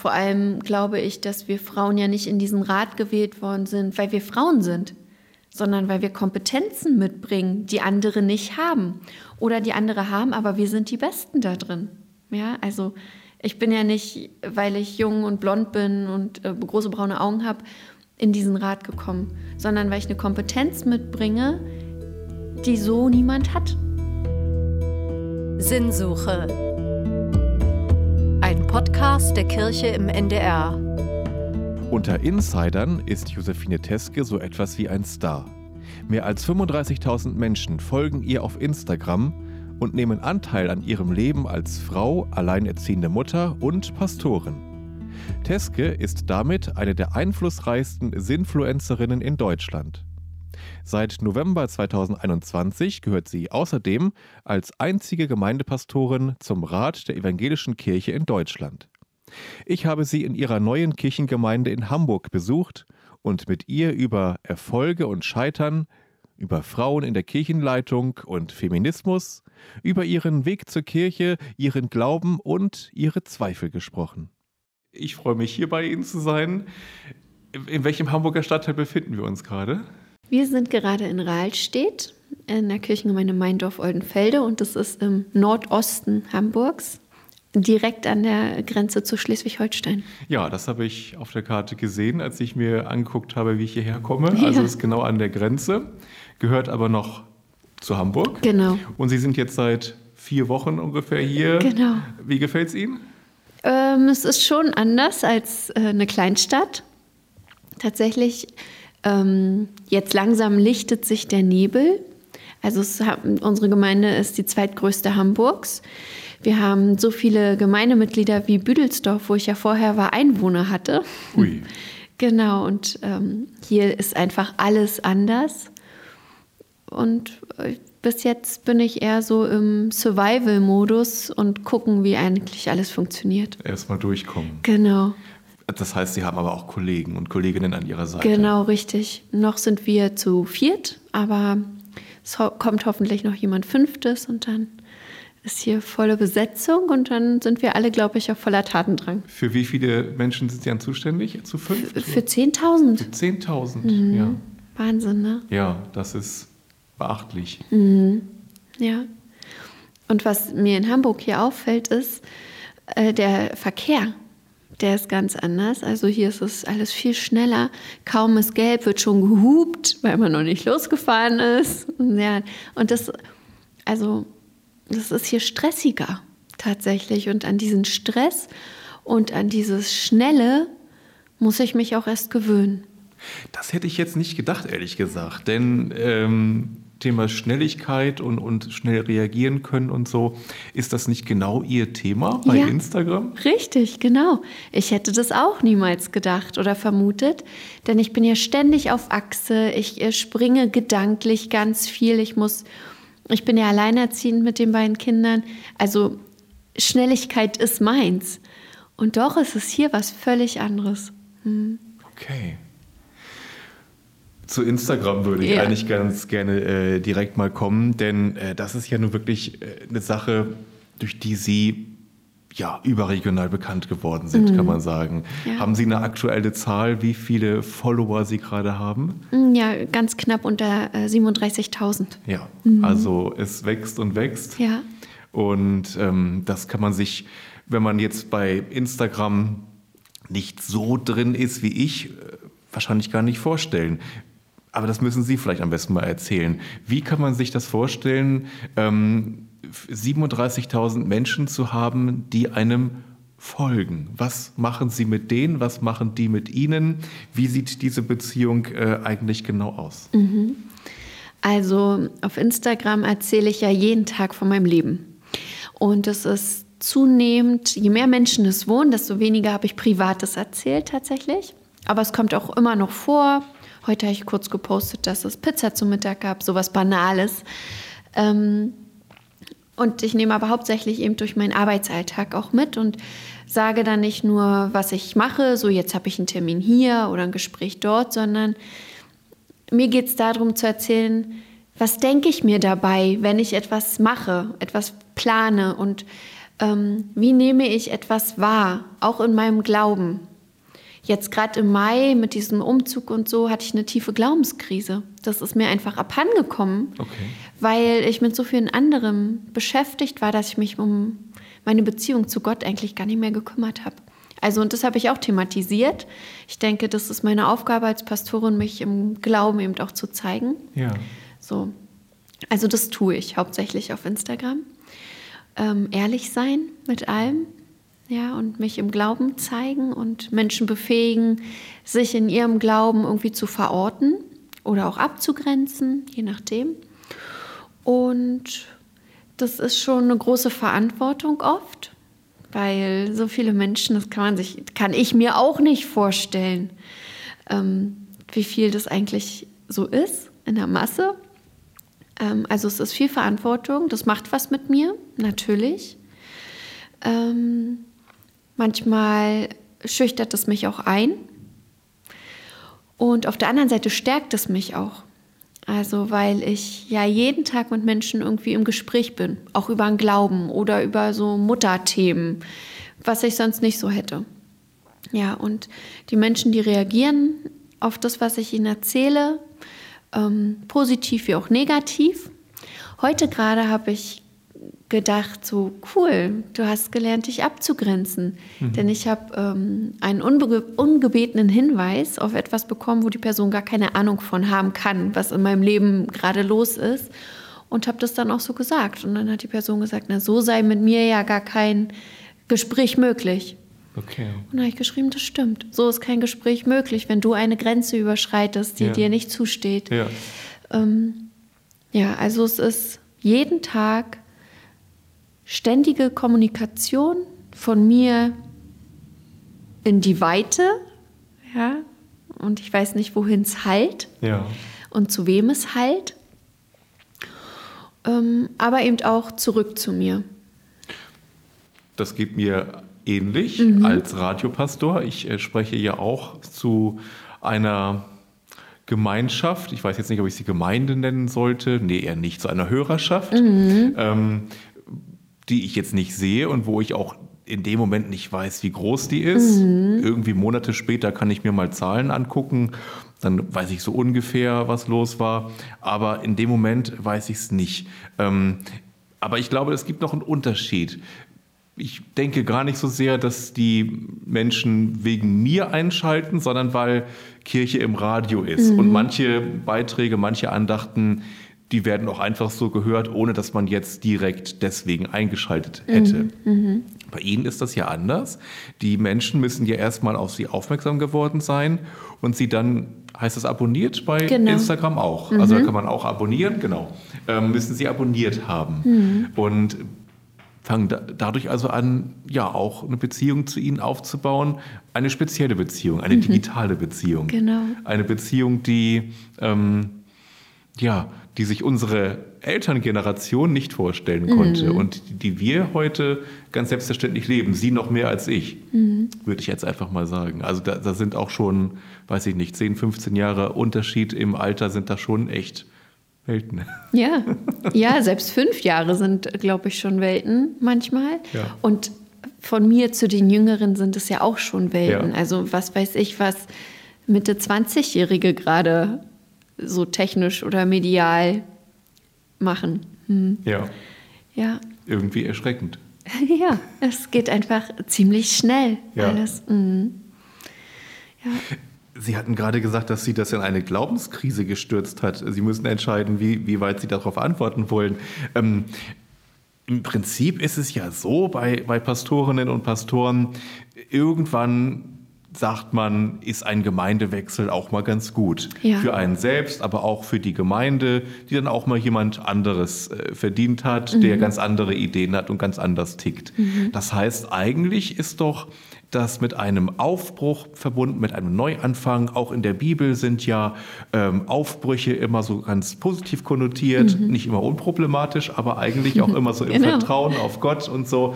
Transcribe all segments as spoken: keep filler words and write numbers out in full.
Vor allem glaube ich, dass wir Frauen ja nicht in diesen Rat gewählt worden sind, weil wir Frauen sind, sondern weil wir Kompetenzen mitbringen, die andere nicht haben oder die andere haben, aber wir sind die Besten da drin. Ja, also ich bin ja nicht, weil ich jung und blond bin und äh, große braune Augen habe, in diesen Rat gekommen, sondern weil ich eine Kompetenz mitbringe, die so niemand hat. Sinnsuche. Ein Podcast der Kirche im N D R. Unter Insidern ist Josephine Teske so etwas wie ein Star. Mehr als fünfunddreißigtausend Menschen folgen ihr auf Instagram und nehmen Anteil an ihrem Leben als Frau, alleinerziehende Mutter und Pastorin. Teske ist damit eine der einflussreichsten Sinnfluencerinnen in Deutschland. Seit November zweitausendeinundzwanzig gehört sie außerdem als einzige Gemeindepastorin zum Rat der Evangelischen Kirche in Deutschland. Ich habe sie in ihrer neuen Kirchengemeinde in Hamburg besucht und mit ihr über Erfolge und Scheitern, über Frauen in der Kirchenleitung und Feminismus, über ihren Weg zur Kirche, ihren Glauben und ihre Zweifel gesprochen. Ich freue mich, hier bei Ihnen zu sein. In welchem Hamburger Stadtteil befinden wir uns gerade? Wir sind gerade in Rahlstedt, in der Kirchengemeinde Meindorf-Oldenfelde. Und das ist im Nordosten Hamburgs, direkt an der Grenze zu Schleswig-Holstein. Ja, das habe ich auf der Karte gesehen, als ich mir angeguckt habe, wie ich hierher komme. Ja. Also es ist genau an der Grenze, gehört aber noch zu Hamburg. Genau. Und Sie sind jetzt seit vier Wochen ungefähr hier. Genau. Wie gefällt es Ihnen? Ähm, es ist schon anders als äh, eine Kleinstadt. Tatsächlich, ähm, jetzt langsam lichtet sich der Nebel. Also es, unsere Gemeinde ist die zweitgrößte Hamburgs. Wir haben so viele Gemeindemitglieder wie Büdelsdorf, wo ich ja vorher war, Einwohner hatte. Ui. Genau, und ähm, hier ist einfach alles anders. Und äh, bis jetzt bin ich eher so im Survival-Modus und gucken, wie eigentlich alles funktioniert. Erstmal durchkommen. Genau. Das heißt, Sie haben aber auch Kollegen und Kolleginnen an Ihrer Seite. Genau, richtig. Noch sind wir zu viert, aber es ho- kommt hoffentlich noch jemand Fünftes und dann ist hier volle Besetzung und dann sind wir alle, glaube ich, auf voller Tatendrang. Für wie viele Menschen sind Sie dann zuständig? Zu fünf? Für, für zehntausend. Für zehntausend, mhm. Ja. Wahnsinn, ne? Ja, das ist beachtlich. Mhm. Ja. Und was mir in Hamburg hier auffällt, ist äh, der Verkehr. Der ist ganz anders. Also hier ist es alles viel schneller. Kaum ist gelb, wird schon gehupt, weil man noch nicht losgefahren ist. Ja. Und das, also, das ist hier stressiger tatsächlich. Und an diesen Stress und an dieses Schnelle muss ich mich auch erst gewöhnen. Das hätte ich jetzt nicht gedacht, ehrlich gesagt. Denn ähm Thema Schnelligkeit und, und schnell reagieren können und so. Ist das nicht genau Ihr Thema bei ja, Instagram? Richtig, genau. Ich hätte das auch niemals gedacht oder vermutet, denn ich bin ja ständig auf Achse. Ich springe gedanklich ganz viel. Ich muss, ich bin ja alleinerziehend mit den beiden Kindern. Also Schnelligkeit ist meins. Und doch ist es hier was völlig anderes. Hm. Okay. Zu Instagram würde ich ja. eigentlich ganz gerne äh, direkt mal kommen, denn äh, das ist ja nun wirklich äh, eine Sache, durch die Sie ja überregional bekannt geworden sind, mhm. kann man sagen. Ja. Haben Sie eine aktuelle Zahl, wie viele Follower Sie gerade haben? Ja, ganz knapp unter äh, siebenunddreißigtausend. Ja, mhm. also es wächst und wächst. Ja. Und ähm, das kann man sich, wenn man jetzt bei Instagram nicht so drin ist wie ich, äh, wahrscheinlich gar nicht vorstellen. Aber das müssen Sie vielleicht am besten mal erzählen. Wie kann man sich das vorstellen, ähm, siebenunddreißigtausend Menschen zu haben, die einem folgen? Was machen Sie mit denen? Was machen die mit Ihnen? Wie sieht diese Beziehung äh, eigentlich genau aus? Mhm. Also auf Instagram erzähle ich ja jeden Tag von meinem Leben. Und es ist zunehmend, je mehr Menschen es wohnen, desto weniger habe ich Privates erzählt tatsächlich. Aber es kommt auch immer noch vor. Heute habe ich kurz gepostet, dass es Pizza zum Mittag gab, sowas Banales. Ähm, und ich nehme aber hauptsächlich eben durch meinen Arbeitsalltag auch mit und sage dann nicht nur, was ich mache, so jetzt habe ich einen Termin hier oder ein Gespräch dort, sondern mir geht es darum zu erzählen, was denke ich mir dabei, wenn ich etwas mache, etwas plane und ähm, wie nehme ich etwas wahr, auch in meinem Glauben? Jetzt gerade im Mai mit diesem Umzug und so hatte ich eine tiefe Glaubenskrise. Das ist mir einfach abhandengekommen, okay. weil ich mit so vielen anderen beschäftigt war, dass ich mich um meine Beziehung zu Gott eigentlich gar nicht mehr gekümmert habe. Also, und das habe ich auch thematisiert. Ich denke, das ist meine Aufgabe als Pastorin, mich im Glauben eben auch zu zeigen. Ja. So. Also das tue ich hauptsächlich auf Instagram. Ähm, ehrlich sein mit allem. Ja, und mich im Glauben zeigen und Menschen befähigen, sich in ihrem Glauben irgendwie zu verorten oder auch abzugrenzen, je nachdem. Und das ist schon eine große Verantwortung oft, weil so viele Menschen, das kann man sich, kann ich mir auch nicht vorstellen, ähm, wie viel das eigentlich so ist in der Masse. Ähm, also es ist viel Verantwortung, das macht was mit mir, natürlich. Ähm, Manchmal schüchtert es mich auch ein. Und auf der anderen Seite stärkt es mich auch. Also, weil ich ja jeden Tag mit Menschen irgendwie im Gespräch bin. Auch über den Glauben oder über so Mutterthemen, was ich sonst nicht so hätte. Ja, und die Menschen, die reagieren auf das, was ich ihnen erzähle, ähm, positiv wie auch negativ. Heute gerade habe ich gedacht, so cool, du hast gelernt, dich abzugrenzen. Mhm. Denn ich habe ähm, einen unbe- ungebetenen Hinweis auf etwas bekommen, wo die Person gar keine Ahnung von haben kann, was in meinem Leben gerade los ist. Und habe das dann auch so gesagt. Und dann hat die Person gesagt, na, so sei mit mir ja gar kein Gespräch möglich. Okay. Und dann habe ich geschrieben, das stimmt. So ist kein Gespräch möglich, wenn du eine Grenze überschreitest, die ja. dir nicht zusteht. Ja. Ähm, ja, also es ist jeden Tag ständige Kommunikation von mir in die Weite, ja, und ich weiß nicht, wohin es halt ja. und zu wem es halt, ähm, aber eben auch zurück zu mir. Das geht mir ähnlich mhm. als Radiopastor. Ich äh, spreche ja auch zu einer Gemeinschaft, ich weiß jetzt nicht, ob ich sie Gemeinde nennen sollte, nee, eher nicht, zu einer Hörerschaft, mhm. ähm, die ich jetzt nicht sehe und wo ich auch in dem Moment nicht weiß, wie groß die ist. Mhm. Irgendwie Monate später kann ich mir mal Zahlen angucken, dann weiß ich so ungefähr, was los war, aber in dem Moment weiß ich es nicht. Ähm, aber ich glaube, es gibt noch einen Unterschied. Ich denke gar nicht so sehr, dass die Menschen wegen mir einschalten, sondern weil Kirche im Radio ist. Mhm. Und manche Beiträge, manche Andachten, die werden auch einfach so gehört, ohne dass man jetzt direkt deswegen eingeschaltet hätte. Mhm. Bei Ihnen ist das ja anders. Die Menschen müssen ja erstmal auf Sie aufmerksam geworden sein und Sie dann, heißt das abonniert bei genau. Instagram auch? Mhm. Also da kann man auch abonnieren, genau. Ähm, müssen Sie abonniert haben. Mhm. Und fangen da, dadurch also an, ja auch eine Beziehung zu Ihnen aufzubauen. Eine spezielle Beziehung, eine mhm. digitale Beziehung. Genau. Eine Beziehung, die, ähm, ja, die sich unsere Elterngeneration nicht vorstellen konnte mhm. und die wir heute ganz selbstverständlich leben. Sie noch mehr als ich, mhm. würde ich jetzt einfach mal sagen. Also da, da sind auch schon, weiß ich nicht, zehn, fünfzehn Jahre Unterschied im Alter sind da schon echt Welten. Ja, ja, selbst fünf Jahre sind, glaube ich, schon Welten manchmal. Ja. Und von mir zu den Jüngeren sind es ja auch schon Welten. Ja. Also was weiß ich, was Mitte zwanzig-Jährige gerade so technisch oder medial machen. Hm. Ja. ja. Irgendwie erschreckend. Ja, es geht einfach ziemlich schnell ja. alles. Mhm. Ja. Sie hatten gerade gesagt, dass Sie das in eine Glaubenskrise gestürzt hat. Sie müssen entscheiden, wie, wie weit Sie darauf antworten wollen. Ähm, im Prinzip ist es ja so, bei, bei Pastorinnen und Pastoren, irgendwann sagt man, ist ein Gemeindewechsel auch mal ganz gut. Ja. Für einen selbst, aber auch für die Gemeinde, die dann auch mal jemand anderes äh, verdient hat, mhm. der ganz andere Ideen hat und ganz anders tickt. Mhm. Das heißt, eigentlich ist doch das mit einem Aufbruch verbunden, mit einem Neuanfang. Auch in der Bibel sind ja ähm, Aufbrüche immer so ganz positiv konnotiert, mhm. nicht immer unproblematisch, aber eigentlich auch immer so im genau. Vertrauen auf Gott und so.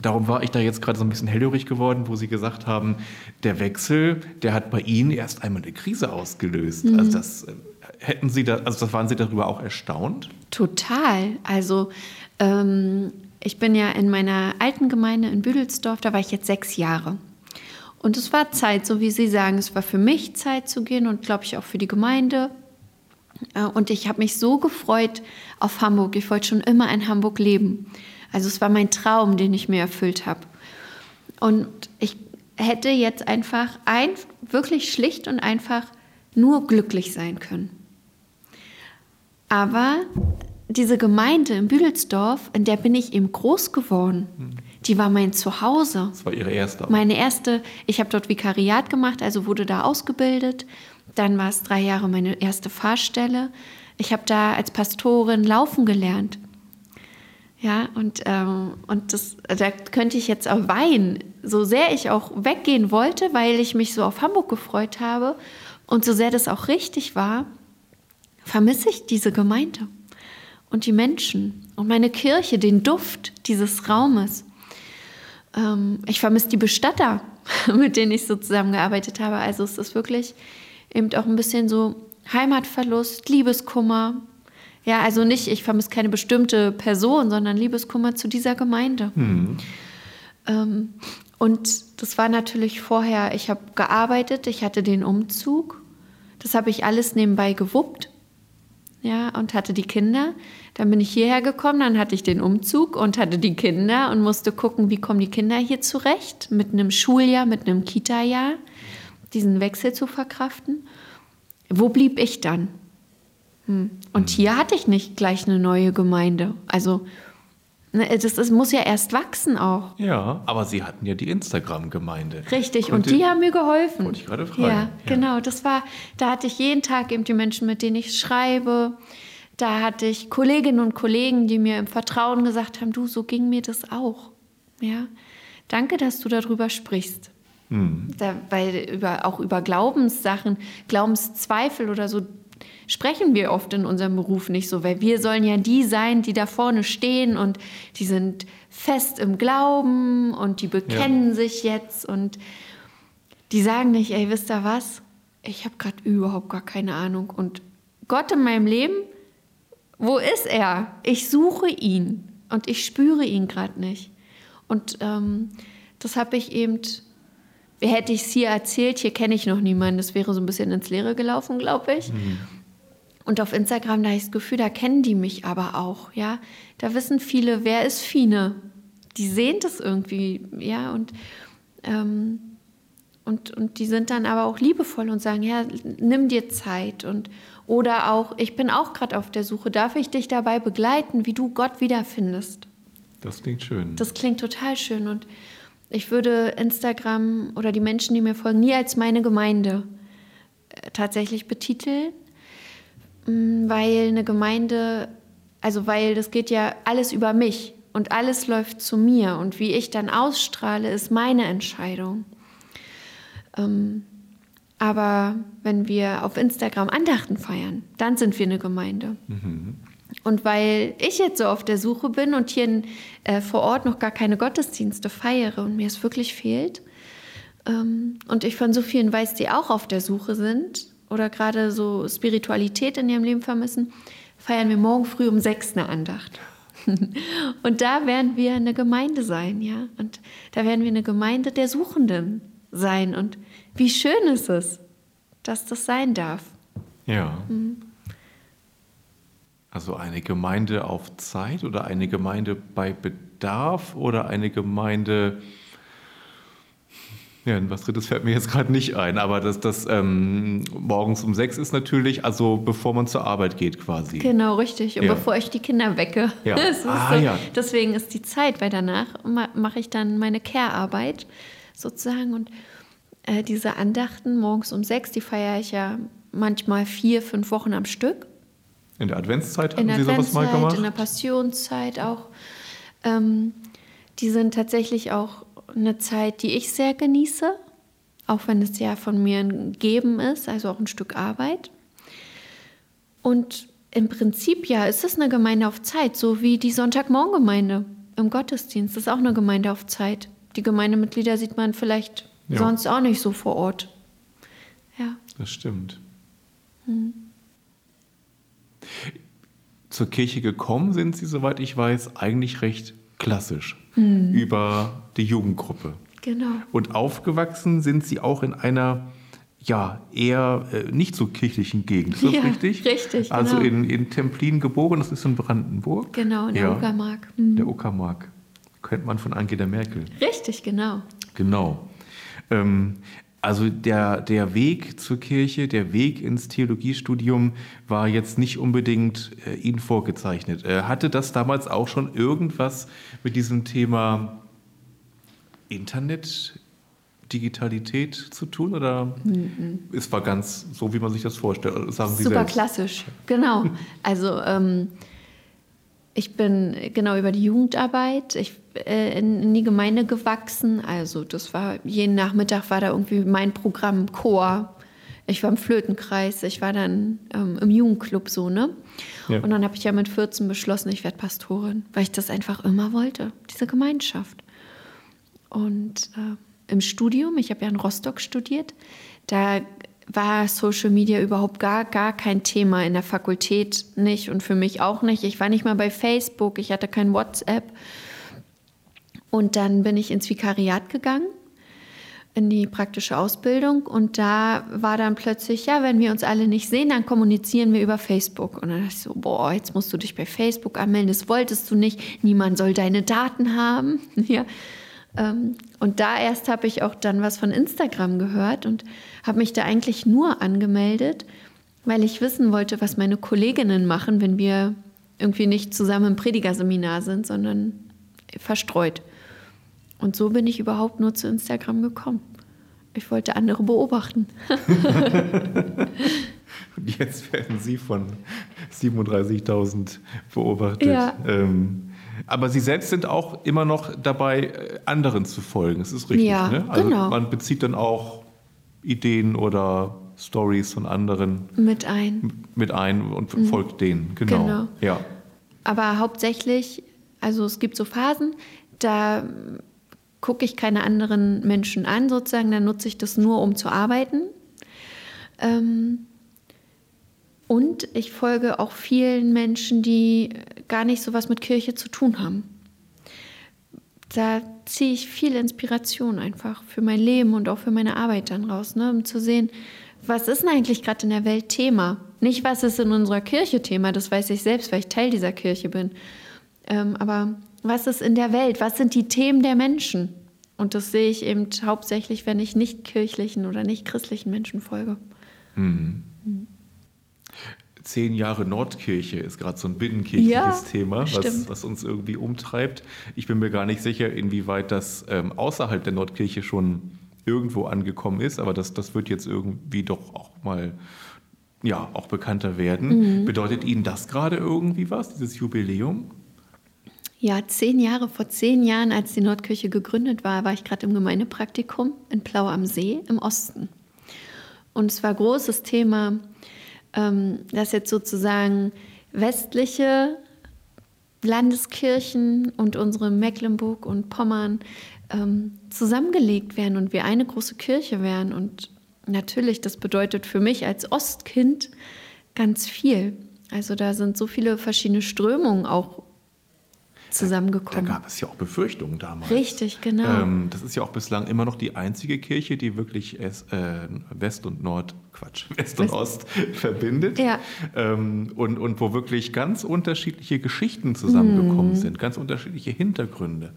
Darum war ich da jetzt gerade so ein bisschen hellhörig geworden, wo Sie gesagt haben, der Wechsel, der hat bei Ihnen erst einmal eine Krise ausgelöst. Mhm. Also das hätten Sie da, also das waren Sie darüber auch erstaunt? Total. Also ähm, Ich bin ja in meiner alten Gemeinde in Büdelsdorf, da war ich jetzt sechs Jahre. Und es war Zeit, so wie Sie sagen, es war für mich Zeit zu gehen und, glaube ich, auch für die Gemeinde. Und ich habe mich so gefreut auf Hamburg. Ich wollte schon immer in Hamburg leben. Also es war mein Traum, den ich mir erfüllt habe. Und ich hätte jetzt einfach ein, wirklich schlicht und einfach nur glücklich sein können. Aber diese Gemeinde in Büdelsdorf, in der bin ich eben groß geworden. Mhm. Die war mein Zuhause. Das war Ihre erste. Auch. Meine erste. Ich habe dort Vikariat gemacht, also wurde da ausgebildet. Dann war es drei Jahre meine erste Pfarrstelle. Ich habe da als Pastorin laufen gelernt. Ja, und, ähm, und das, da könnte ich jetzt auch weinen, so sehr ich auch weggehen wollte, weil ich mich so auf Hamburg gefreut habe. Und so sehr das auch richtig war, vermisse ich diese Gemeinde und die Menschen und meine Kirche, den Duft dieses Raumes. Ähm, ich vermisse die Bestatter, mit denen ich so zusammengearbeitet habe. Also es ist wirklich eben auch ein bisschen so Heimatverlust, Liebeskummer. Ja, also nicht, ich vermisse keine bestimmte Person, sondern Liebeskummer zu dieser Gemeinde. Mhm. Ähm, und das war natürlich vorher, ich habe gearbeitet, ich hatte den Umzug. Das habe ich alles nebenbei gewuppt, ja, und hatte die Kinder. Dann bin ich hierher gekommen, dann hatte ich den Umzug und hatte die Kinder und musste gucken, wie kommen die Kinder hier zurecht, mit einem Schuljahr, mit einem Kita-Jahr, diesen Wechsel zu verkraften. Wo blieb ich dann? Hm. Und hier hatte ich nicht gleich eine neue Gemeinde. Also das, das muss ja erst wachsen auch. Ja, aber Sie hatten ja die Instagram-Gemeinde. Richtig, Konnte, und die haben mir geholfen. Wollte ich gerade fragen. Ja, ja, genau. Das war, da hatte ich jeden Tag eben die Menschen, mit denen ich schreibe. Da hatte ich Kolleginnen und Kollegen, die mir im Vertrauen gesagt haben, du, so ging mir das auch. Ja, danke, dass du darüber sprichst. Hm. Da, weil über, auch über Glaubenssachen, Glaubenszweifel oder so sprechen wir oft in unserem Beruf nicht so, weil wir sollen ja die sein, die da vorne stehen und die sind fest im Glauben und die bekennen ja. sich jetzt und die sagen nicht, ey, wisst ihr was? Ich habe gerade überhaupt gar keine Ahnung und Gott in meinem Leben, wo ist er? Ich suche ihn und ich spüre ihn gerade nicht. Und ähm, das habe ich eben... Hätte ich es hier erzählt, hier kenne ich noch niemanden. Das wäre so ein bisschen ins Leere gelaufen, glaube ich. Mhm. Und auf Instagram, da habe ich das Gefühl, da kennen die mich aber auch. Ja? Da wissen viele, wer ist Fine? Die sehen das irgendwie. Ja? Und, ähm, und, und die sind dann aber auch liebevoll und sagen, ja, nimm dir Zeit. Und, oder auch, ich bin auch gerade auf der Suche, darf ich dich dabei begleiten, wie du Gott wiederfindest? Das klingt schön. Das klingt total schön. Und ich würde Instagram oder die Menschen, die mir folgen, nie als meine Gemeinde tatsächlich betiteln, weil eine Gemeinde, also weil das geht ja alles über mich und alles läuft zu mir und wie ich dann ausstrahle, ist meine Entscheidung. Aber wenn wir auf Instagram Andachten feiern, dann sind wir eine Gemeinde. Mhm. Und weil ich jetzt so auf der Suche bin und hier in, äh, vor Ort noch gar keine Gottesdienste feiere und mir es wirklich fehlt ähm, und ich von so vielen weiß, die auch auf der Suche sind oder gerade so Spiritualität in ihrem Leben vermissen, feiern wir morgen früh um sechs eine Andacht. Und da werden wir eine Gemeinde sein, ja. Und da werden wir eine Gemeinde der Suchenden sein. Und wie schön ist es, dass das sein darf. Ja. Mhm. Also eine Gemeinde auf Zeit oder eine Gemeinde bei Bedarf oder eine Gemeinde, ja, was Drittes fällt mir jetzt gerade nicht ein, aber das, das ähm, morgens um sechs ist natürlich, also bevor man zur Arbeit geht quasi. Genau, richtig. Und ja. bevor ich die Kinder wecke. Ja. Das ist ah, so. ja. Deswegen ist die Zeit, weil danach mache ich dann meine Care-Arbeit sozusagen. Und äh, diese Andachten morgens um sechs, die feiere ich ja manchmal vier, fünf Wochen am Stück. In der Adventszeit haben Sie sowas mal gemacht? In der Passionszeit auch. Ähm, die sind tatsächlich auch eine Zeit, die ich sehr genieße, auch wenn es ja von mir ein Geben ist, also auch ein Stück Arbeit. Und im Prinzip ja, ist es eine Gemeinde auf Zeit, so wie die Sonntagmorgengemeinde im Gottesdienst. Das ist auch eine Gemeinde auf Zeit. Die Gemeindemitglieder sieht man vielleicht ja. sonst auch nicht so vor Ort. Ja. Das stimmt. Hm. Zur Kirche gekommen sind Sie, soweit ich weiß, eigentlich recht klassisch, mhm. über die Jugendgruppe. Genau. Und aufgewachsen sind Sie auch in einer, ja, eher äh, nicht so kirchlichen Gegend, ist das ja, richtig? richtig, Also genau. in, in Templin geboren, das ist in Brandenburg. Genau, in der ja, Uckermark. Mhm. Der Uckermark, kennt man von Angela Merkel. Richtig, genau. Genau. Ähm, also der, der Weg zur Kirche, der Weg ins Theologiestudium war jetzt nicht unbedingt äh, Ihnen vorgezeichnet. Äh, hatte das damals auch schon irgendwas mit diesem Thema Internet, Digitalität zu tun? Oder Mm-mm. es war ganz so, wie man sich das vorstellt? Sagen Sie Super selbst. Klassisch, genau. Also ähm, ich bin genau über die Jugendarbeit ich, äh, in, in die Gemeinde gewachsen. Also das war, jeden Nachmittag war da irgendwie mein Programm Chor. Ich war im Flötenkreis, ich war dann ähm, im Jugendclub so, ne? Ja. Und dann habe ich ja mit vierzehn beschlossen, ich werde Pastorin, weil ich das einfach immer wollte, diese Gemeinschaft. Und äh, im Studium, ich habe ja in Rostock studiert, da war Social Media überhaupt gar, gar kein Thema, in der Fakultät nicht und für mich auch nicht. Ich war nicht mal bei Facebook, ich hatte kein WhatsApp. Und dann bin ich ins Vikariat gegangen, in die praktische Ausbildung. Und da war dann plötzlich, ja, wenn wir uns alle nicht sehen, dann kommunizieren wir über Facebook. Und dann dachte ich so, boah, jetzt musst du dich bei Facebook anmelden, das wolltest du nicht, niemand soll deine Daten haben, ja. Und da erst habe ich auch dann was von Instagram gehört und habe mich da eigentlich nur angemeldet, weil ich wissen wollte, was meine Kolleginnen machen, wenn wir irgendwie nicht zusammen im Predigerseminar sind, sondern verstreut. Und so bin ich überhaupt nur zu Instagram gekommen. Ich wollte andere beobachten. Und jetzt werden Sie von siebenunddreißigtausend beobachtet. Ja. Ähm. Aber Sie selbst sind auch immer noch dabei, anderen zu folgen. Das ist richtig, ja, ne? Also genau. Man bezieht dann auch Ideen oder Stories von anderen mit ein, mit ein und mhm. folgt denen. Genau. genau. Ja. Aber hauptsächlich, also es gibt so Phasen, da gucke ich keine anderen Menschen an, sozusagen. Dann nutze ich das nur, um zu arbeiten. Ähm, Und ich folge auch vielen Menschen, die gar nicht so was mit Kirche zu tun haben. Da ziehe ich viel Inspiration einfach für mein Leben und auch für meine Arbeit dann raus, ne? Um zu sehen, was ist denn eigentlich gerade in der Welt Thema? Nicht, was ist in unserer Kirche Thema, das weiß ich selbst, weil ich Teil dieser Kirche bin. Ähm, aber was ist in der Welt? Was sind die Themen der Menschen? Und das sehe ich eben hauptsächlich, wenn ich nicht kirchlichen oder nicht christlichen Menschen folge. Mhm. Mhm. Zehn Jahre Nordkirche ist gerade so ein binnenkirchliches ja, Thema, was, was uns irgendwie umtreibt. Ich bin mir gar nicht sicher, inwieweit das ähm, außerhalb der Nordkirche schon irgendwo angekommen ist, aber das, das wird jetzt irgendwie doch auch mal ja, auch bekannter werden. Mhm. Bedeutet Ihnen das gerade irgendwie was, dieses Jubiläum? Ja, zehn Jahre, vor zehn Jahren, als die Nordkirche gegründet war, war ich gerade im Gemeindepraktikum in Plau am See im Osten. Und es war ein großes Thema, dass jetzt sozusagen westliche Landeskirchen und unsere Mecklenburg und Pommern ähm, zusammengelegt werden und wir eine große Kirche werden. Und natürlich, das bedeutet für mich als Ostkind ganz viel. Also da sind so viele verschiedene Strömungen auch zusammengekommen. Da, da gab es ja auch Befürchtungen damals. Richtig, genau. Ähm, das ist ja auch bislang immer noch die einzige Kirche, die wirklich es, äh, West und Nord, Quatsch, West und West. Ost verbindet. Ja. Ähm, und, und wo wirklich ganz unterschiedliche Geschichten zusammengekommen mm. sind, ganz unterschiedliche Hintergründe.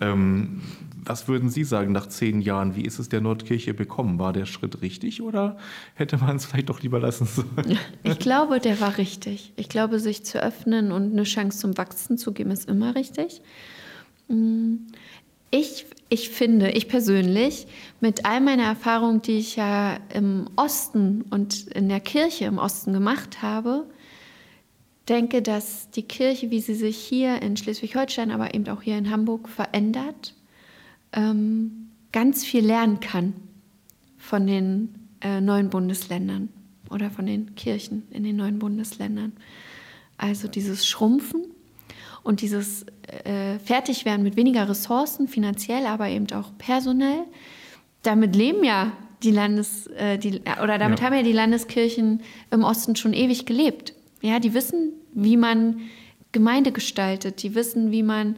Ja. Ähm, was würden Sie sagen nach zehn Jahren? Wie ist es der Nordkirche bekommen? War der Schritt richtig oder hätte man es vielleicht doch lieber lassen sollen? Ich glaube, der war richtig. Ich glaube, sich zu öffnen und eine Chance zum Wachsen zu geben, ist immer richtig. Ich, ich finde, ich persönlich, mit all meiner Erfahrung, die ich ja im Osten und in der Kirche im Osten gemacht habe, denke, dass die Kirche, wie sie sich hier in Schleswig-Holstein, aber eben auch hier in Hamburg verändert, ähm, ganz viel lernen kann von den äh, neuen Bundesländern oder von den Kirchen in den neuen Bundesländern. Also dieses Schrumpfen und dieses äh, Fertigwerden mit weniger Ressourcen, finanziell, aber eben auch personell. Damit leben ja die Landes, äh, die, oder damit ja. haben ja die Landeskirchen im Osten schon ewig gelebt. Ja, die wissen, wie man Gemeinde gestaltet, die wissen, wie man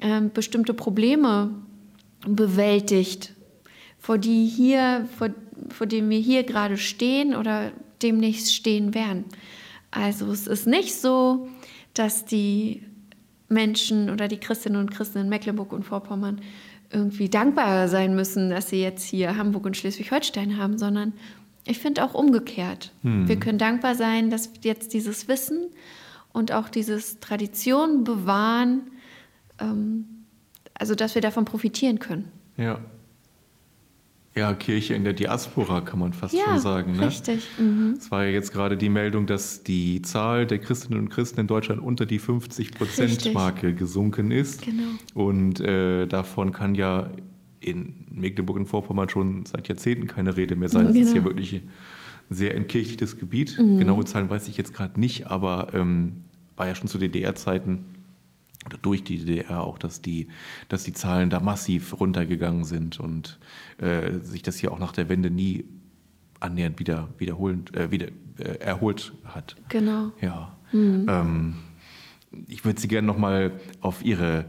äh, bestimmte Probleme bewältigt, vor die hier, vor, vor denen wir hier gerade stehen oder demnächst stehen werden. Also es ist nicht so, dass die Menschen oder die Christinnen und Christen in Mecklenburg und Vorpommern irgendwie dankbar sein müssen, dass sie jetzt hier Hamburg und Schleswig-Holstein haben, sondern ich finde auch umgekehrt. Hm. Wir können dankbar sein, dass jetzt dieses Wissen und auch dieses Tradition bewahren, ähm, also dass wir davon profitieren können. Ja. Ja, Kirche in der Diaspora kann man fast ja, schon sagen. Ne? Richtig. Mhm. Es war ja jetzt gerade die Meldung, dass die Zahl der Christinnen und Christen in Deutschland unter die fünfzig Prozent Marke gesunken ist. Genau. Und äh, davon kann ja in Mecklenburg und Vorpommern schon seit Jahrzehnten keine Rede mehr sein. Das genau. ist ja wirklich ein sehr entkirchliches Gebiet. Mhm. Genaue Zahlen weiß ich jetzt gerade nicht, aber ähm, war ja schon zu D D R-Zeiten oder durch die D D R auch, dass die, dass die Zahlen da massiv runtergegangen sind und äh, sich das hier auch nach der Wende nie annähernd wieder, wiederholend, äh, wieder äh, erholt hat. Genau. Ja. Mhm. Ähm, ich würde Sie gerne nochmal auf Ihre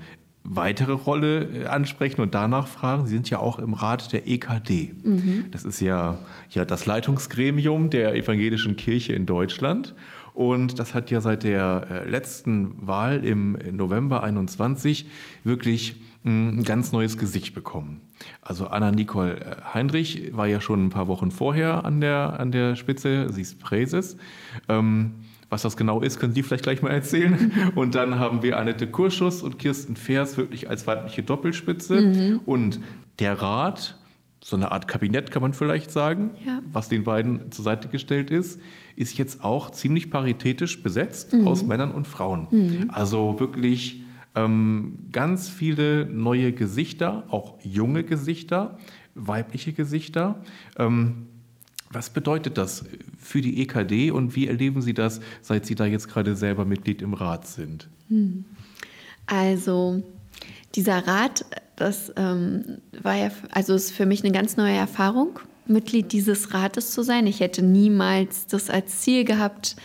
weitere Rolle ansprechen und danach fragen. Sie sind ja auch im Rat der E K D. Mhm. Das ist ja, ja das Leitungsgremium der Evangelischen Kirche in Deutschland. Und das hat ja seit der letzten Wahl im November einundzwanzig wirklich ein ganz neues Gesicht bekommen. Also Anna Nicole Heinrich war ja schon ein paar Wochen vorher an der, an der Spitze, sie ist Präses. Ähm, was das genau ist, können Sie vielleicht gleich mal erzählen. Und dann haben wir Annette Kurschus und Kirsten Fehrs wirklich als weibliche Doppelspitze. Mhm. Und der Rat, so eine Art Kabinett kann man vielleicht sagen, ja. was den beiden zur Seite gestellt ist, ist jetzt auch ziemlich paritätisch besetzt mhm. aus Männern und Frauen. Mhm. Also wirklich ähm, ganz viele neue Gesichter, auch junge Gesichter, weibliche Gesichter. Ähm, was bedeutet das für die E K D und wie erleben Sie das, seit Sie da jetzt gerade selber Mitglied im Rat sind? Mhm. Also dieser Rat, das ähm, war ja, also ist für mich eine ganz neue Erfahrung, Mitglied dieses Rates zu sein. Ich hätte niemals das als Ziel gehabt,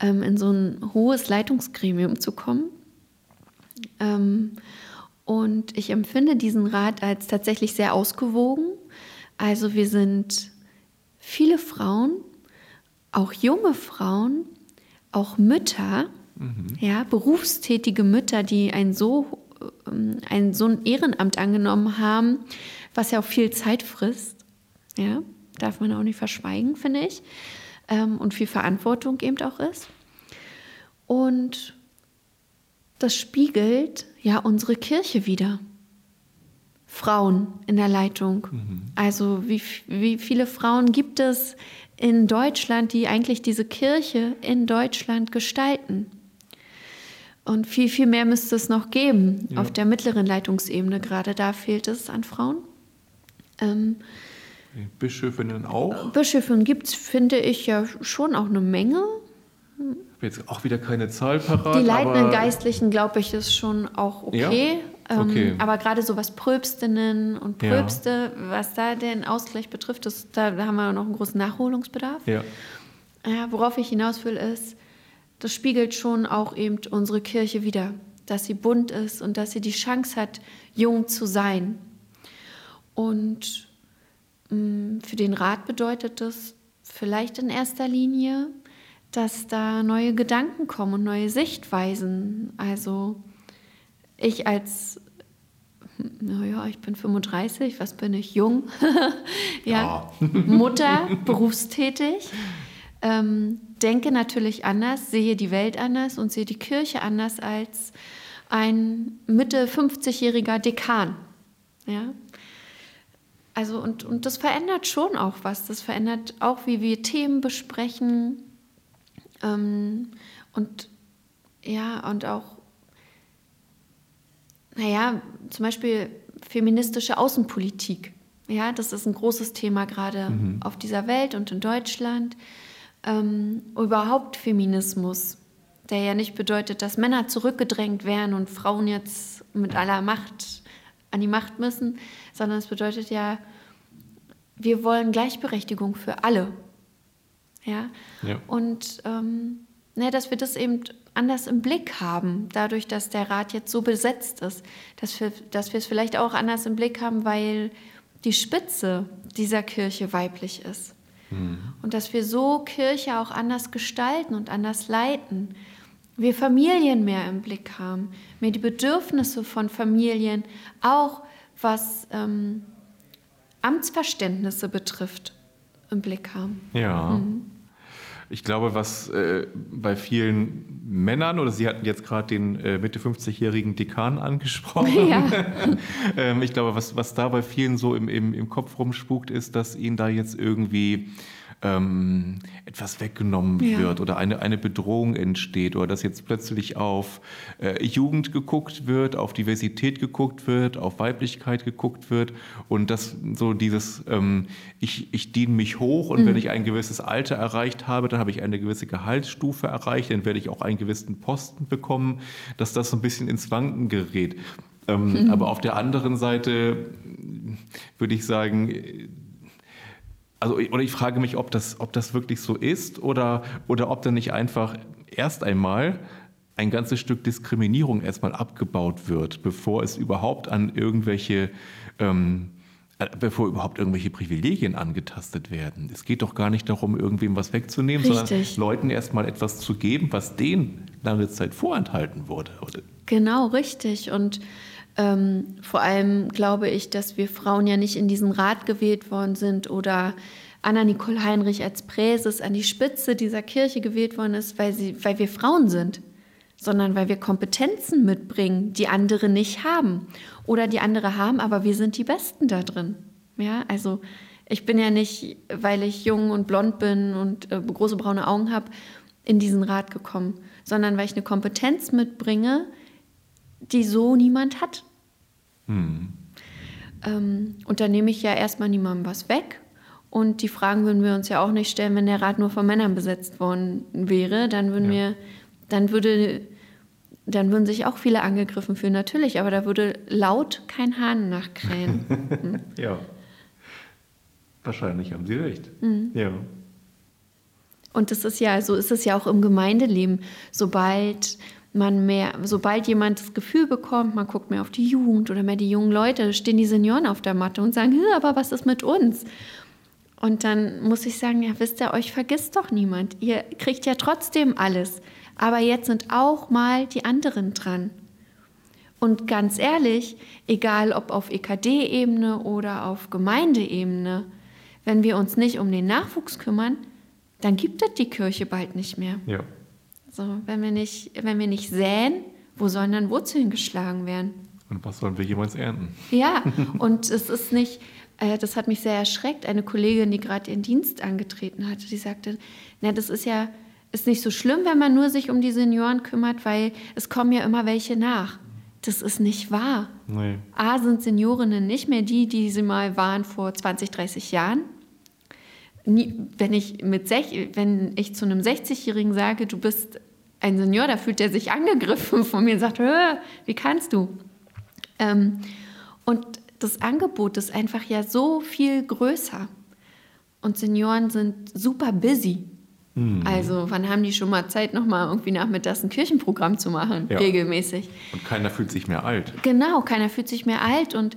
ähm, in so ein hohes Leitungsgremium zu kommen. Ähm, und ich empfinde diesen Rat als tatsächlich sehr ausgewogen. Also wir sind viele Frauen, auch junge Frauen, auch Mütter, mhm. ja, berufstätige Mütter, die ein so Ein, so ein Ehrenamt angenommen haben, was ja auch viel Zeit frisst. Ja, darf man auch nicht verschweigen, finde ich. Ähm, und viel Verantwortung eben auch ist. Und das spiegelt ja unsere Kirche wider. Frauen in der Leitung. Mhm. Also wie, wie viele Frauen gibt es in Deutschland, die eigentlich diese Kirche in Deutschland gestalten? Und viel, viel mehr müsste es noch geben. Ja. Auf der mittleren Leitungsebene gerade, da fehlt es an Frauen. Ähm, Bischöfinnen auch? Bischöfinnen gibt es, finde ich, ja schon auch eine Menge. Ich habe jetzt auch wieder keine Zahl parat. Die leitenden aber Geistlichen, glaube ich, ist schon auch okay. Ja? okay. Ähm, aber gerade so was Pröbstinnen und Pröbste, ja. was da den Ausgleich betrifft, das, da haben wir noch einen großen Nachholungsbedarf. Ja. Ja, worauf ich hinaus will, ist, das spiegelt schon auch eben unsere Kirche wider, dass sie bunt ist und dass sie die Chance hat, jung zu sein. Und mh, für den Rat bedeutet das vielleicht in erster Linie, dass da neue Gedanken kommen und neue Sichtweisen. Also ich als, naja, ich bin fünfunddreißig, was bin ich, jung, ja, ja. Mutter, berufstätig, ähm, denke natürlich anders, sehe die Welt anders und sehe die Kirche anders als ein Mitte fünfzigjähriger Dekan. Ja? Also und, und das verändert schon auch was. Das verändert auch, wie wir Themen besprechen ähm, und ja, und auch, naja, zum Beispiel feministische Außenpolitik. Ja, das ist ein großes Thema gerade mhm. auf dieser Welt und in Deutschland. Ähm, überhaupt Feminismus, der ja nicht bedeutet, dass Männer zurückgedrängt werden und Frauen jetzt mit aller Macht an die Macht müssen, sondern es bedeutet ja, wir wollen Gleichberechtigung für alle. Ja? Ja. Und ähm, ne, dass wir das eben anders im Blick haben, dadurch, dass der Rat jetzt so besetzt ist, dass wir, dass wir es vielleicht auch anders im Blick haben, weil die Spitze dieser Kirche weiblich ist. Mhm. Und dass wir so Kirche auch anders gestalten und anders leiten. Wir Familien mehr im Blick haben, mehr die Bedürfnisse von Familien, auch was ähm, Amtsverständnisse betrifft, im Blick haben. Ja. Mhm. Ich glaube, was äh, bei vielen Männern, oder Sie hatten jetzt gerade den äh, Mitte fünfzigjährigen Dekan angesprochen, ja. ähm, ich glaube, was, was da bei vielen so im, im, im Kopf rumspukt, ist, dass ihnen da jetzt irgendwie ähm, etwas weggenommen ja. wird oder eine, eine Bedrohung entsteht oder dass jetzt plötzlich auf äh, Jugend geguckt wird, auf Diversität geguckt wird, auf Weiblichkeit geguckt wird und dass so dieses ähm, ich, ich diene mich hoch und mhm. wenn ich ein gewisses Alter erreicht habe, dann habe ich eine gewisse Gehaltsstufe erreicht, dann werde ich auch einen gewissen Posten bekommen, dass das so ein bisschen ins Wanken gerät. Ähm, mhm. Aber auf der anderen Seite würde ich sagen, also, oder ich frage mich, ob das, ob das wirklich so ist oder, oder ob dann nicht einfach erst einmal ein ganzes Stück Diskriminierung erstmal abgebaut wird, bevor es überhaupt an irgendwelche, ähm, bevor überhaupt irgendwelche Privilegien angetastet werden. Es geht doch gar nicht darum, irgendwem was wegzunehmen, richtig. Sondern Leuten erstmal etwas zu geben, was denen lange Zeit vorenthalten wurde. Genau, richtig. Und Ähm, vor allem glaube ich, dass wir Frauen ja nicht in diesen Rat gewählt worden sind oder Anna Nicole Heinrich als Präses an die Spitze dieser Kirche gewählt worden ist, weil, sie, weil wir Frauen sind, sondern weil wir Kompetenzen mitbringen, die andere nicht haben oder die andere haben, aber wir sind die Besten da drin. Ja, also ich bin ja nicht, weil ich jung und blond bin und äh, große braune Augen habe, in diesen Rat gekommen, sondern weil ich eine Kompetenz mitbringe, die so niemand hat. Hm. Ähm, und da nehme ich ja erstmal niemandem was weg. Und die Fragen würden wir uns ja auch nicht stellen, wenn der Rat nur von Männern besetzt worden wäre. Dann würden ja. wir, dann würde, dann würden sich auch viele angegriffen fühlen, natürlich. Aber da würde laut kein Hahn nachkrähen. Hm. Ja, wahrscheinlich haben Sie recht. Hm. Ja. Und das ist ja, so ist es ja auch im Gemeindeleben, sobald man mehr, sobald jemand das Gefühl bekommt, man guckt mehr auf die Jugend oder mehr die jungen Leute, stehen die Senioren auf der Matte und sagen, aber was ist mit uns? Und dann muss ich sagen, ja, wisst ihr, euch vergisst doch niemand. Ihr kriegt ja trotzdem alles. Aber jetzt sind auch mal die anderen dran. Und ganz ehrlich, egal ob auf E K D-Ebene oder auf Gemeindeebene, wenn wir uns nicht um den Nachwuchs kümmern, dann gibt es die Kirche bald nicht mehr. Ja. So, wenn wir nicht, wenn wir nicht säen, wo sollen dann Wurzeln geschlagen werden? Und was sollen wir jemals ernten? Ja, und es ist nicht, äh, das hat mich sehr erschreckt, eine Kollegin, die gerade ihren Dienst angetreten hatte, die sagte, na, das ist ja ist nicht so schlimm, wenn man nur sich um die Senioren kümmert, weil es kommen ja immer welche nach. Das ist nicht wahr. Nee. A, sind Seniorinnen nicht mehr die, die sie mal waren vor zwanzig, dreißig Jahren. Wenn ich, mit sech, wenn ich zu einem sechzigjährigen sage, du bist ein Senior, da fühlt er sich angegriffen von mir und sagt, wie kannst du? Ähm, und das Angebot ist einfach ja so viel größer. Und Senioren sind super busy. Mhm. Also wann haben die schon mal Zeit, nochmal irgendwie nachmittags ein Kirchenprogramm zu machen, ja. regelmäßig. Und keiner fühlt sich mehr alt. Genau, keiner fühlt sich mehr alt. Und,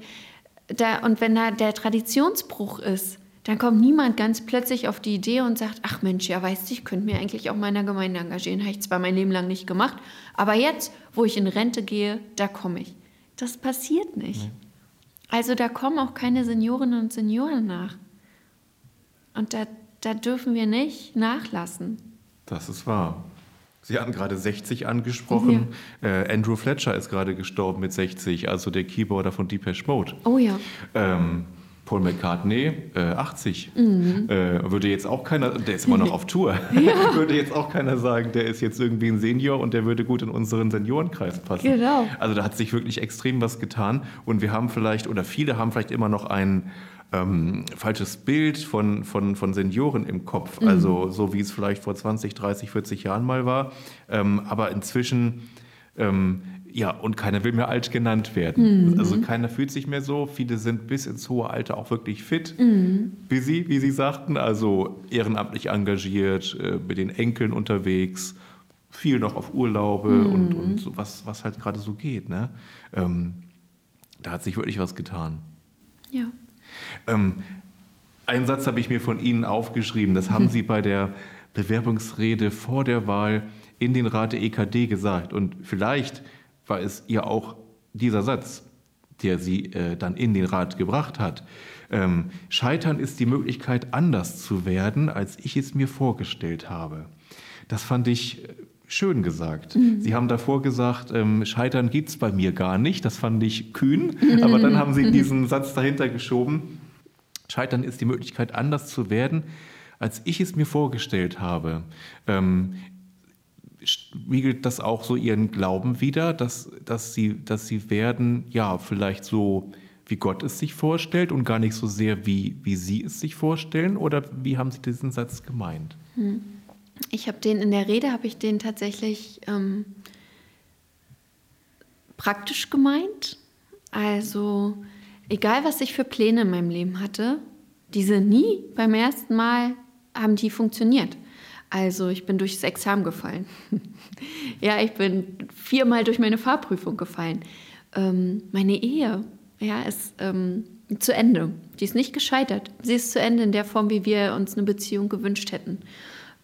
da, und wenn da der Traditionsbruch ist, dann kommt niemand ganz plötzlich auf die Idee und sagt, ach Mensch, ja weißt du, ich könnte mir eigentlich auch meiner Gemeinde engagieren. Habe ich zwar mein Leben lang nicht gemacht, aber jetzt, wo ich in Rente gehe, da komme ich. Das passiert nicht. Nee. Also da kommen auch keine Seniorinnen und Senioren nach. Und da, da dürfen wir nicht nachlassen. Das ist wahr. Sie hatten gerade sechzig angesprochen. Ja. Äh, Andrew Fletcher ist gerade gestorben mit sechzig, also der Keyboarder von Depeche Mode. Oh ja. Ähm, Paul McCartney, äh, achtzig, mhm. äh, würde jetzt auch keiner, der ist immer noch auf Tour, ja. würde jetzt auch keiner sagen, der ist jetzt irgendwie ein Senior und der würde gut in unseren Seniorenkreis passen. Genau. Also da hat sich wirklich extrem was getan und wir haben vielleicht, oder viele haben vielleicht immer noch ein ähm, falsches Bild von, von, von Senioren im Kopf, mhm. also so wie es vielleicht vor zwanzig, dreißig, vierzig Jahren mal war, ähm, aber inzwischen ähm, ja, und keiner will mehr alt genannt werden. Mhm. Also keiner fühlt sich mehr so. Viele sind bis ins hohe Alter auch wirklich fit, mhm. busy, wie Sie sagten. Also ehrenamtlich engagiert, mit den Enkeln unterwegs, viel noch auf Urlaube mhm. und, und so, was, was halt gerade so geht. Ne? Ähm, da hat sich wirklich was getan. Ja. Ähm, einen Satz habe ich mir von Ihnen aufgeschrieben. Das haben Sie bei der Bewerbungsrede vor der Wahl in den Rat der E K D gesagt. Und vielleicht war es ihr auch dieser Satz, der sie äh, dann in den Rat gebracht hat. Ähm, Scheitern ist die Möglichkeit, anders zu werden, als ich es mir vorgestellt habe. Das fand ich schön gesagt. Mhm. Sie haben davor gesagt, ähm, Scheitern gibt's bei mir gar nicht. Das fand ich kühn. Mhm. Aber dann haben Sie diesen Satz dahinter geschoben. Scheitern ist die Möglichkeit, anders zu werden, als ich es mir vorgestellt habe. Ähm, spiegelt das auch so Ihren Glauben wider, dass, dass, Sie, dass Sie werden, ja, vielleicht so, wie Gott es sich vorstellt und gar nicht so sehr, wie, wie Sie es sich vorstellen? Oder wie haben Sie diesen Satz gemeint? Ich habe den in der Rede, habe ich den tatsächlich ähm, praktisch gemeint. Also egal, was ich für Pläne in meinem Leben hatte, diese nie beim ersten Mal haben die funktioniert. Also ich bin durchs Examen gefallen. Ja, ich bin viermal durch meine Fahrprüfung gefallen. Ähm, meine Ehe, ja, ist ähm, zu Ende. Die ist nicht gescheitert. Sie ist zu Ende in der Form, wie wir uns eine Beziehung gewünscht hätten.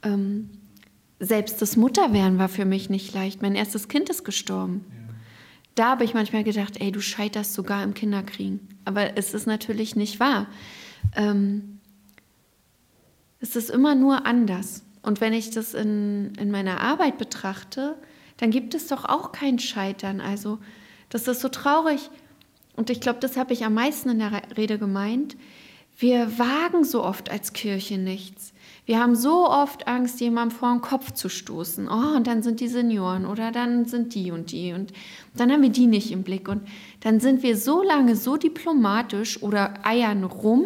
Ähm, selbst das Mutterwerden war für mich nicht leicht. Mein erstes Kind ist gestorben. Ja. Da habe ich manchmal gedacht, ey, du scheiterst sogar im Kinderkriegen. Aber es ist natürlich nicht wahr. Ähm, es ist immer nur anders. Und wenn ich das in, in meiner Arbeit betrachte, dann gibt es doch auch kein Scheitern. Also das ist so traurig. Und ich glaube, das habe ich am meisten in der Rede gemeint. Wir wagen so oft als Kirche nichts. Wir haben so oft Angst, jemandem vor den Kopf zu stoßen. Oh, und dann sind die Senioren oder dann sind die und die. Und dann haben wir die nicht im Blick. Und dann sind wir so lange so diplomatisch oder eiern rum,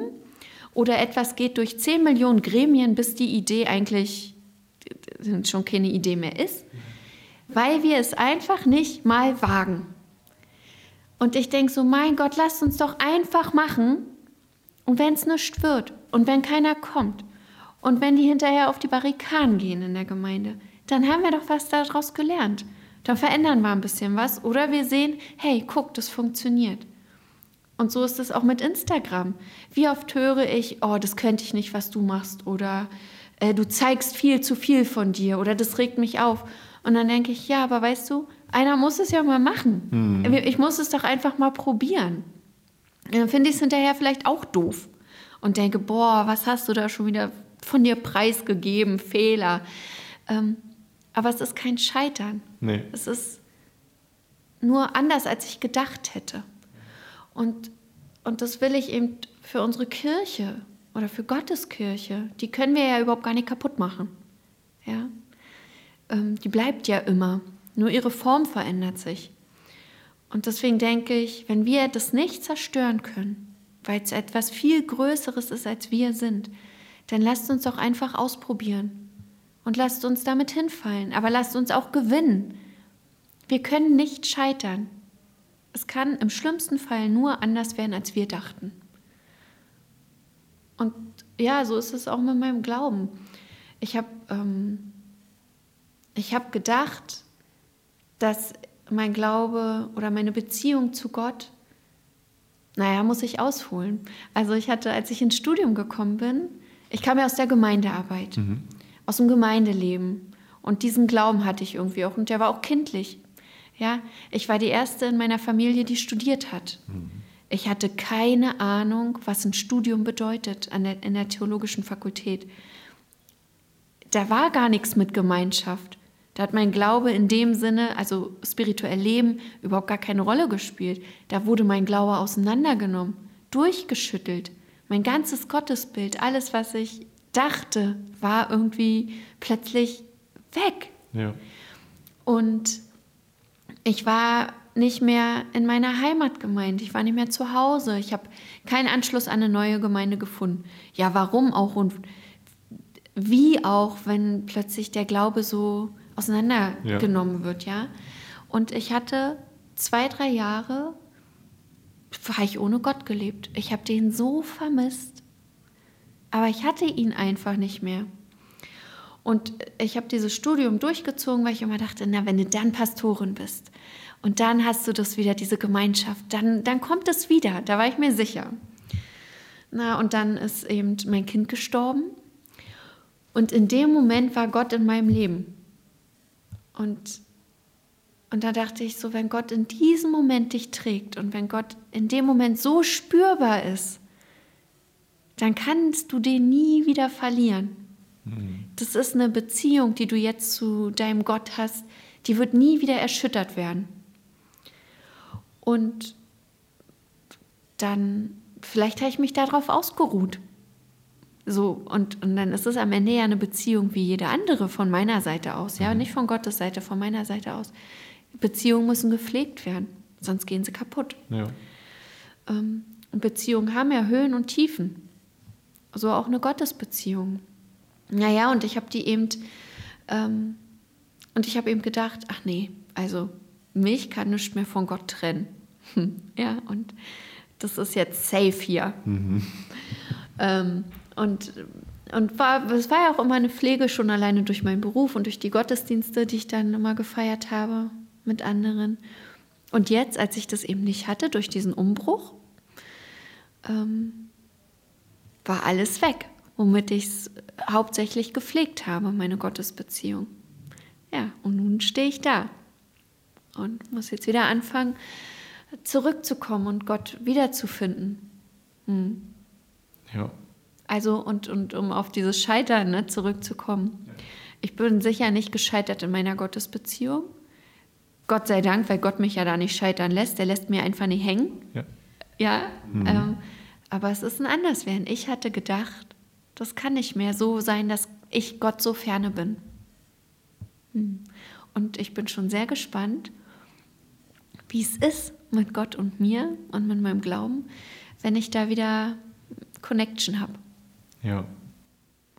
oder etwas geht durch zehn Millionen Gremien, bis die Idee eigentlich schon keine Idee mehr ist, weil wir es einfach nicht mal wagen. Und ich denke so, mein Gott, lasst uns doch einfach machen. Und wenn es nichts wird und wenn keiner kommt und wenn die hinterher auf die Barrikaden gehen in der Gemeinde, dann haben wir doch was daraus gelernt. Dann verändern wir ein bisschen was oder wir sehen, hey, guck, das funktioniert. Und so ist es auch mit Instagram. Wie oft höre ich, oh, das könnte ich nicht, was du machst. Oder äh, du zeigst viel zu viel von dir. Oder das regt mich auf. Und dann denke ich, ja, aber weißt du, einer muss es ja mal machen. Hm. Ich muss es doch einfach mal probieren. Dann finde ich es hinterher vielleicht auch doof. Und denke, boah, was hast du da schon wieder von dir preisgegeben? Fehler. Ähm, aber es ist kein Scheitern. Nee. Es ist nur anders, als ich gedacht hätte. Und, und das will ich eben für unsere Kirche oder für Gottes Kirche, die können wir ja überhaupt gar nicht kaputt machen. Ja? Ähm, die bleibt ja immer, nur ihre Form verändert sich. Und deswegen denke ich, wenn wir das nicht zerstören können, weil es etwas viel Größeres ist, als wir sind, dann lasst uns doch einfach ausprobieren und lasst uns damit hinfallen, aber lasst uns auch gewinnen. Wir können nicht scheitern. Es kann im schlimmsten Fall nur anders werden, als wir dachten. Und ja, so ist es auch mit meinem Glauben. Ich habe ähm, ich hab gedacht, dass mein Glaube oder meine Beziehung zu Gott, naja, muss ich ausholen. Also ich hatte, als ich ins Studium gekommen bin, ich kam ja aus der Gemeindearbeit, mhm. aus dem Gemeindeleben. Und diesen Glauben hatte ich irgendwie auch. Und der war auch kindlich. Ja, ich war die Erste in meiner Familie, die studiert hat. Mhm. Ich hatte keine Ahnung, was ein Studium bedeutet an der, in der theologischen Fakultät. Da war gar nichts mit Gemeinschaft. Da hat mein Glaube in dem Sinne, also spirituell Leben, überhaupt gar keine Rolle gespielt. Da wurde mein Glaube auseinandergenommen, durchgeschüttelt. Mein ganzes Gottesbild, alles, was ich dachte, war irgendwie plötzlich weg. Ja. Und ich war nicht mehr in meiner Heimatgemeinde, ich war nicht mehr zu Hause, ich habe keinen Anschluss an eine neue Gemeinde gefunden. Ja, warum auch und wie auch, wenn plötzlich der Glaube so auseinandergenommen ja. wird, ja. Und ich hatte zwei, drei Jahre, war ich ohne Gott gelebt. Ich habe den so vermisst, aber ich hatte ihn einfach nicht mehr. Und ich habe dieses Studium durchgezogen, weil ich immer dachte, na, wenn du dann Pastorin bist und dann hast du das wieder, diese Gemeinschaft, dann, dann kommt es wieder, da war ich mir sicher. Na, und dann ist eben mein Kind gestorben und in dem Moment war Gott in meinem Leben. Und, und da dachte ich so, wenn Gott in diesem Moment dich trägt und wenn Gott in dem Moment so spürbar ist, dann kannst du den nie wieder verlieren. Das ist eine Beziehung, die du jetzt zu deinem Gott hast, die wird nie wieder erschüttert werden. Und dann, vielleicht habe ich mich darauf ausgeruht. So, und, und dann ist es am Ende ja eine Beziehung wie jede andere von meiner Seite aus, ja, nicht von Gottes Seite, von meiner Seite aus. Beziehungen müssen gepflegt werden, sonst gehen sie kaputt. Ja. Ähm, Beziehungen haben ja Höhen und Tiefen. So auch eine Gottesbeziehung. Naja, und ich habe die eben, ähm, und ich habe eben gedacht, ach nee, also mich kann nichts mehr von Gott trennen. Ja, und das ist jetzt safe hier. Mhm. Ähm, und und war, es war ja auch immer eine Pflege, schon alleine durch meinen Beruf und durch die Gottesdienste, die ich dann immer gefeiert habe mit anderen. Und jetzt, als ich das eben nicht hatte, durch diesen Umbruch, ähm, war alles weg, womit ich es hauptsächlich gepflegt habe, meine Gottesbeziehung. Ja, und nun stehe ich da und muss jetzt wieder anfangen, zurückzukommen und Gott wiederzufinden. Hm. Ja. Also, und, und um auf dieses Scheitern, ne, zurückzukommen. Ja. Ich bin sicher nicht gescheitert in meiner Gottesbeziehung. Gott sei Dank, weil Gott mich ja da nicht scheitern lässt. Er lässt mir einfach nicht hängen. Ja. Ja, mhm. ähm, aber es ist ein Anderswerden. Ich hatte gedacht, das kann nicht mehr so sein, dass ich Gott so ferne bin. Und ich bin schon sehr gespannt, wie es ist mit Gott und mir und mit meinem Glauben, wenn ich da wieder Connection habe. Ja,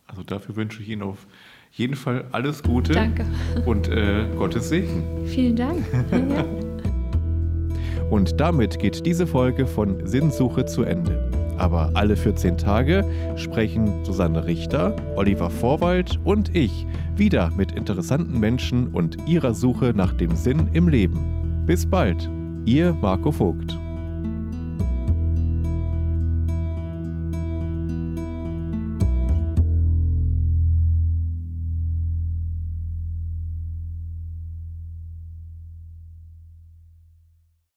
also dafür wünsche ich Ihnen auf jeden Fall alles Gute. Danke. Und äh, Gottes Segen. Vielen Dank. Ja. Und damit geht diese Folge von Sinnsuche zu Ende. Aber alle vierzehn Tage sprechen Susanne Richter, Oliver Vorwald und ich wieder mit interessanten Menschen und ihrer Suche nach dem Sinn im Leben. Bis bald, ihr Marco Voigt.